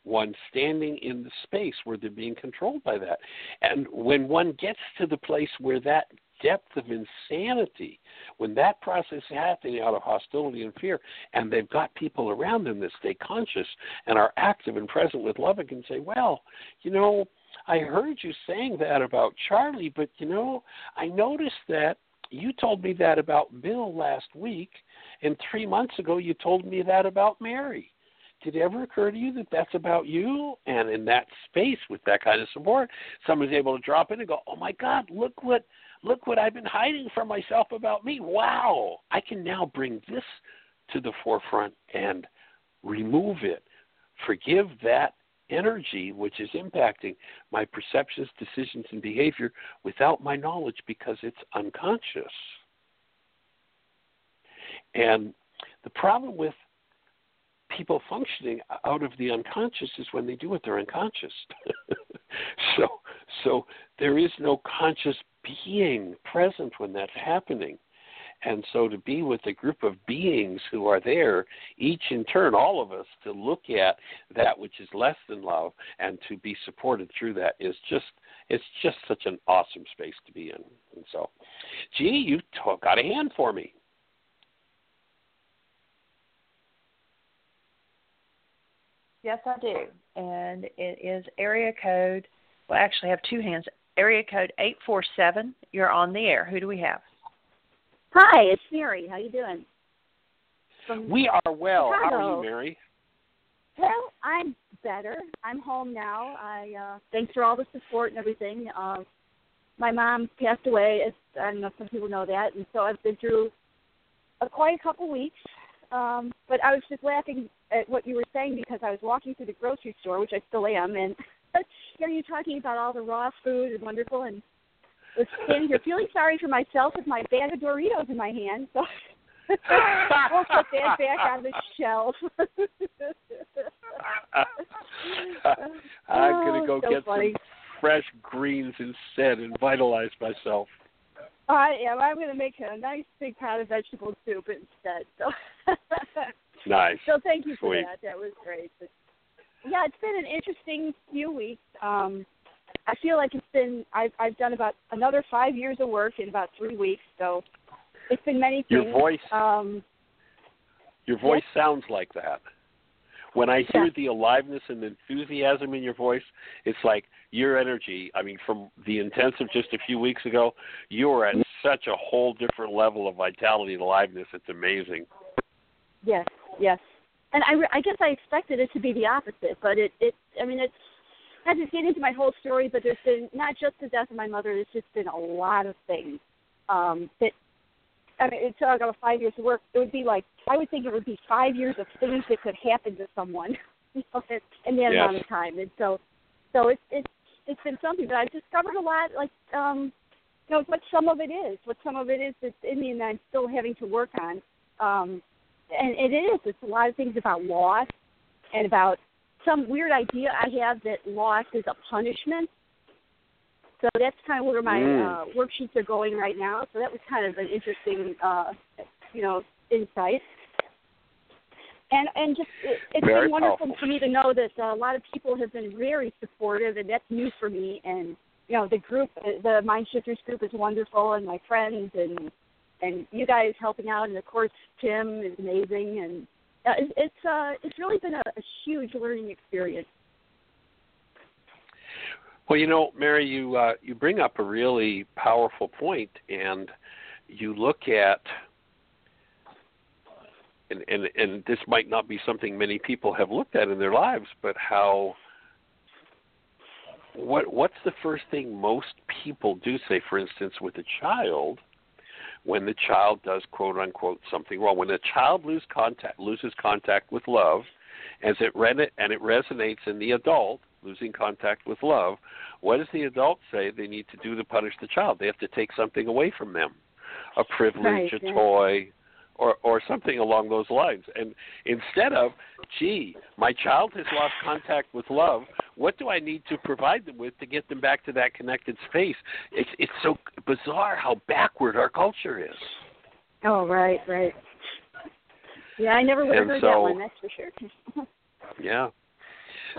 one standing in the space where they're being controlled by that. And when one gets to the place where that depth of insanity, when that process is happening out of hostility and fear, and they've got people around them that stay conscious and are active and present with love and can say, well, you know, I heard you saying that about Charlie, but, you know, I noticed that you told me that about Bill last week, and three months ago you told me that about Mary. Did it ever occur to you that that's about you? And in that space with that kind of support, somebody's able to drop in and go, oh, my God, look what look what I've been hiding from myself about me. Wow, I can now bring this to the forefront and remove it. Forgive that energy which is impacting my perceptions, decisions, and behavior without my knowledge because it's unconscious. And the problem with people functioning out of the unconscious is when they do it, they're unconscious. so, so there is no conscious being present when that's happening. And so to be with a group of beings who are there, each in turn, all of us, to look at that which is less than love and to be supported through that is just it's just such an awesome space to be in. And so, Jeanie, you took out a hand for me. Yes, I do. And it is area code, well, I actually have two hands, area code eight four seven. You're on the air. Who do we have? Hi, it's Mary. How you doing? From we are well. Chicago. How are you, Mary? Well, I'm better. I'm home now. I uh, thanks for all the support and everything. Uh, my mom passed away. It's, I don't know if some people know that, and so I've been through a, quite a couple weeks. Um, but I was just laughing at what you were saying because I was walking through the grocery store, which I still am, and here you're talking about all the raw food and wonderful and. I was standing here feeling sorry for myself with my bag of Doritos in my hand, so I'll put that back on the shelf. I'm going to go so get funny. some fresh greens instead and vitalize myself. I am. I'm going to make a nice big pot of vegetable soup instead. So nice. So thank you for Sweet. that. That was great. But yeah, it's been an interesting few weeks. Um, I feel like it's been, I've, I've done about another five years of work in about three weeks, so it's been many things. Your voice, um, your voice yes. sounds like that. When I hear yeah. the aliveness and enthusiasm in your voice, it's like your energy, I mean, from the intensive just a few weeks ago, you were at such a whole different level of vitality and aliveness. It's amazing. Yes, yes. And I, re- I guess I expected it to be the opposite, but it, it I mean, it's, I just get into my whole story, but there's been not just the death of my mother, there's just been a lot of things um, that, I mean, until I got five years of work, it would be like, I would think it would be five years of things that could happen to someone you know, in that yes. amount of time. And so, so it's, it's, it's been something that I've discovered a lot, like, um, you know, what some of it is, what some of it is that's in me and that I'm still having to work on. Um, and it is, it's a lot of things about loss and about some weird idea I have that loss is a punishment. So that's kind of where my mm. uh, worksheets are going right now. So that was kind of an interesting, uh, you know, insight. And and just it, it's very been wonderful powerful. For me to know that a lot of people have been very supportive, and that's new for me. And you know, the group, the Mind Shifters group, is wonderful, and my friends and and you guys helping out, and of course Tim is amazing, and uh, it, it's uh, it's really been a, a huge learning experience. Well, you know, Mary, you uh, you bring up a really powerful point, and you look at, and, and and this might not be something many people have looked at in their lives, but how, what what's the first thing most people do, say, for instance, with a child, when the child does, quote, unquote, something wrong? When a child lose contact, loses contact with love, as it re- and it resonates in the adult, losing contact with love, what does the adult say they need to do to punish the child? They have to take something away from them, a privilege, right, a yeah. toy, or, or something along those lines. And instead of, gee, my child has lost contact with love, what do I need to provide them with to get them back to that connected space? It's, it's so bizarre how backward our culture is. Oh, right, right. Yeah, I never would have heard so, that one, that's for sure. yeah.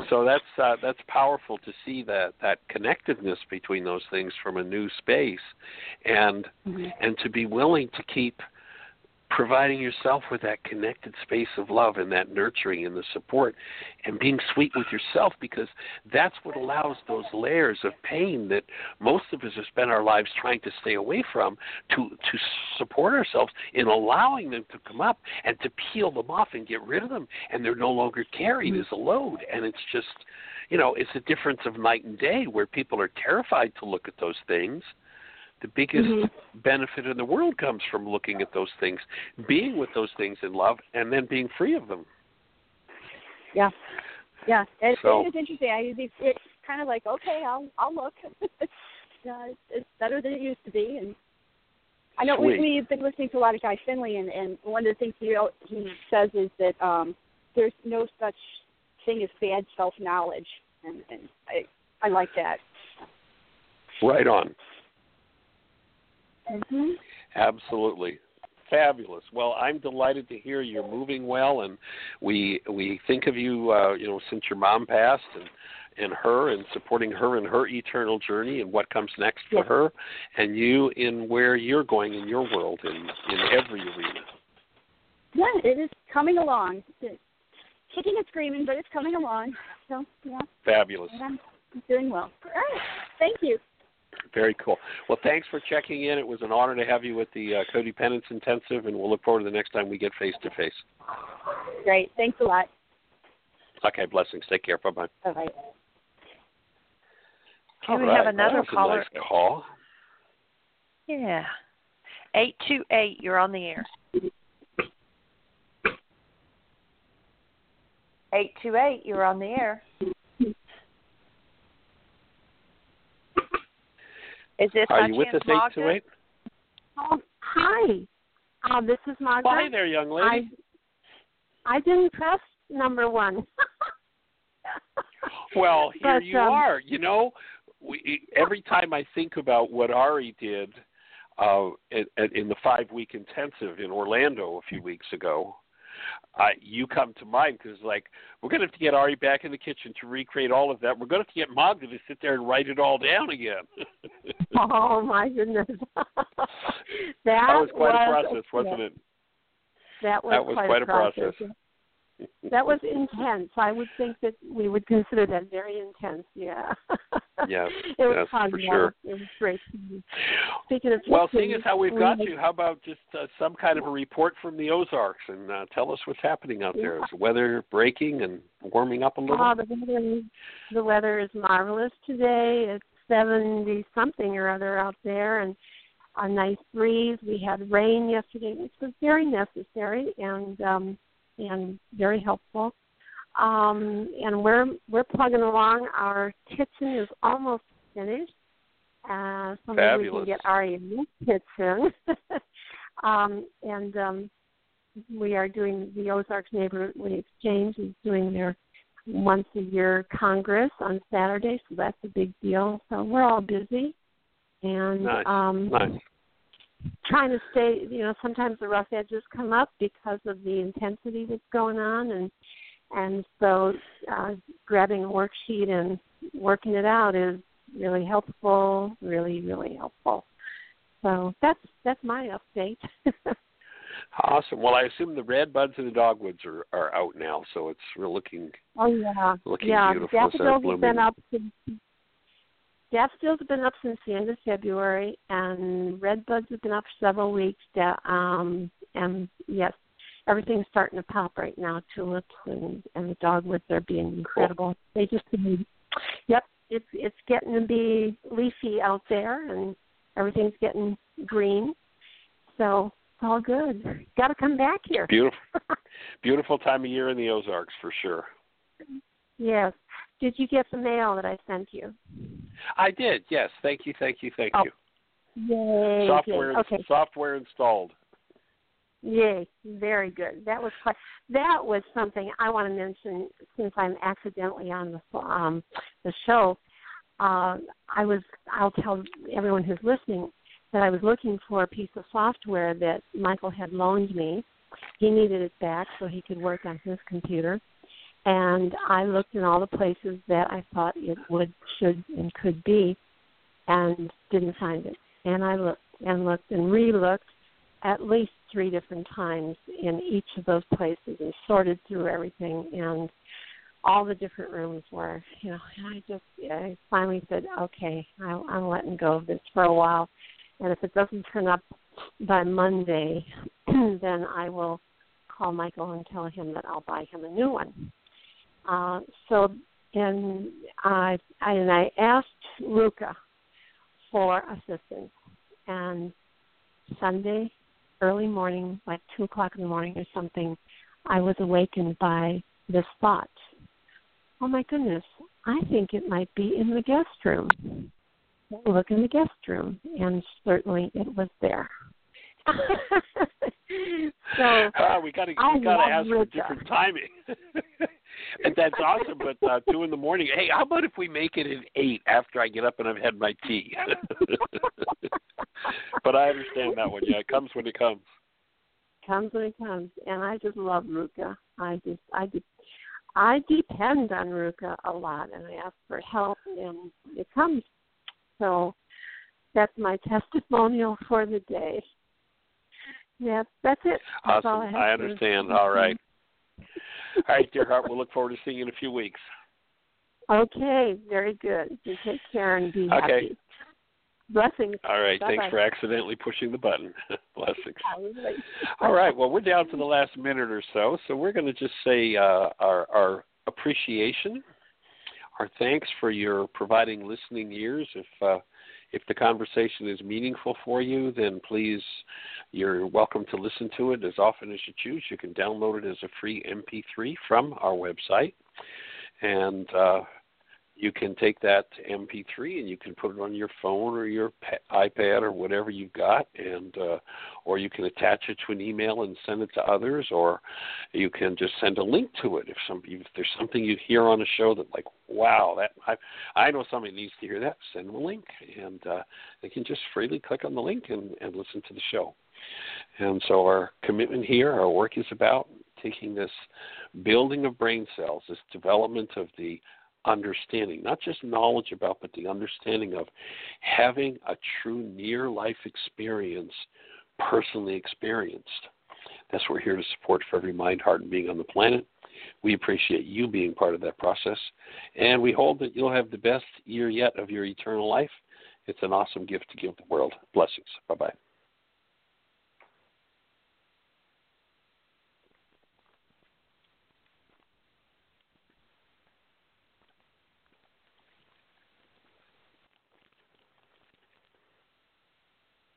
So that's uh, that's powerful to see that, that connectedness between those things from a new space, and mm-hmm. and to be willing to keep providing yourself with that connected space of love and that nurturing and the support and being sweet with yourself, because that's what allows those layers of pain that most of us have spent our lives trying to stay away from to, to support ourselves in allowing them to come up and to peel them off and get rid of them, and they're no longer carried as a load. And it's just, you know, it's a difference of night and day where people are terrified to look at those things. The biggest mm-hmm. benefit in the world comes from looking at those things, being with those things in love, and then being free of them. Yeah, yeah. And so, it's interesting. I, it's kind of like, okay, I'll I'll look. yeah, it's, it's better than it used to be. And I know we, we've been listening to a lot of Guy Finley, and, and one of the things he he says is that um, there's no such thing as bad self-knowledge, and, and I I like that. Right on. Mm-hmm. Absolutely. Fabulous. Well, I'm delighted to hear you're moving well, and we we think of you, uh, you know, since your mom passed, and, and her, and supporting her in her eternal journey and what comes next for yes. her, and you in where you're going in your world in, in every arena. Yeah, it is coming along. It's kicking and screaming, but it's coming along. So, yeah. Fabulous. And I'm doing well. All right. Thank you. Very cool. Well, thanks for checking in. It was an honor to have you at the uh, Codependence Intensive, and we'll look forward to the next time we get face-to-face. Great. Thanks a lot. Okay, blessings. Take care. Bye-bye. Bye-bye. All right. We have another well, caller. Nice call. Yeah. eight two eight, you're on the air. eight two eight, you're on the air. Is this Are you with us, eight two eight? Oh, hi. Uh, this is Margaret. Well, hi there, young lady. I, I didn't press number one. well, here but, you um, are. You know, we, every time I think about what Ari did uh, in, in the five-week intensive in Orlando a few weeks ago, uh, you come to mind, because like, we're going to have to get Ari back in the kitchen to recreate all of that. We're going to have to get Magda to sit there and write it all down again. Oh, my goodness. that, that was quite was, a process, wasn't yeah. it? That was, that was quite, quite a process. process. That was intense. I would think that we would consider that very intense, yeah. Yeah, it was yes, fun, for yeah. sure. It was great. Speaking of well, seeing as how we've got we... to, how about just uh, some kind of a report from the Ozarks, and uh, tell us what's happening out yeah. there. Is the weather breaking and warming up a little? Oh, the weather, the weather is marvelous today. It's seventy-something or other out there, and a nice breeze. We had rain yesterday, which was very necessary, and... Um, and very helpful. Um, and we're we're plugging along. Our kitchen is almost finished. Uh, someday we can get Ari in the kitchen. um, and um, we are doing, the Ozarks Neighborhood Exchange is doing their once-a-year congress on Saturday, so that's a big deal. So we're all busy. And nice. Um, nice. Trying to stay, you know, sometimes the rough edges come up because of the intensity that's going on, and and so uh, grabbing a worksheet and working it out is really helpful, really, really helpful. So that's that's my update. Awesome. Well, I assume the red buds and the dogwoods are, are out now, so it's we're looking. Oh yeah, looking yeah. beautiful. Daffodils have been up since. Daffodils have been up since the end of February, and red buds have been up several weeks. Um, and, yes, everything's starting to pop right now, tulips and, and the dogwoods are being incredible. Cool. They just, yep, it's it's getting to be leafy out there, and everything's getting green. So it's all good. Got to come back here. Beautiful. Beautiful time of year in the Ozarks, for sure. Yes. Did you get the mail that I sent you? I did, yes. Thank you, thank you, thank oh. you. Yay. Software, okay. software installed. Yay, very good. That was quite, that was something I want to mention since I'm accidentally on the um, the show. Uh, I was, I'll tell everyone who's listening that I was looking for a piece of software that Michael had loaned me. He needed it back so he could work on his computer. And I looked in all the places that I thought it would, should, and could be, and didn't find it. And I looked and looked and re-looked at least three different times in each of those places and sorted through everything, and all the different rooms were, you know, and I just I finally said, okay, I, I'm letting go of this for a while. And if it doesn't turn up by Monday, then I will call Michael and tell him that I'll buy him a new one. Uh, so, and I, I and I asked Rukha for assistance. And Sunday, early morning, like two o'clock in the morning or something, I was awakened by this thought. Oh my goodness! I think it might be in the guest room. Look in the guest room, and certainly it was there. So uh, we gotta we gotta ask Rukha for different timing. And that's awesome, but uh, two in the morning. Hey, how about if we make it at eight after I get up and I've had my tea? But I understand that one. Yeah, it comes when it comes. Comes when it comes, and I just love Rukha. I just I just I depend on Rukha a lot, and I ask for help, and it comes. So that's my testimonial for the day. Yeah, that's it. That's awesome. I, I understand. To. All right. All right, dear heart. We'll look forward to seeing you in a few weeks. Okay. Very good. You take care and be okay. happy. Blessings. All right. Bye Thanks bye. for accidentally pushing the button. Blessings. All right. Well, we're down to the last minute or so, so we're going to just say uh, our, our appreciation, our thanks for your providing listening ears. If uh, If the conversation is meaningful for you, then please, you're welcome to listen to it as often as you choose. You can download it as a free M P three from our website. And uh, you can take that M P three and you can put it on your phone or your iPad or whatever you've got. and uh, Or you can attach it to an email and send it to others. Or you can just send a link to it. If, some, if there's something you hear on a show that like, wow, that I, I know somebody needs to hear that, send them a link. And uh, they can just freely click on the link and, and listen to the show. And so our commitment here, our work is about taking this building of brain cells, this development of the understanding, not just knowledge about, but the understanding of having a true near-life experience, personally experienced. That's what we're here to support for every mind, heart, and being on the planet. We appreciate you being part of that process, and we hold that you'll have the best year yet of your eternal life. It's an awesome gift to give the world. Blessings. Bye-bye.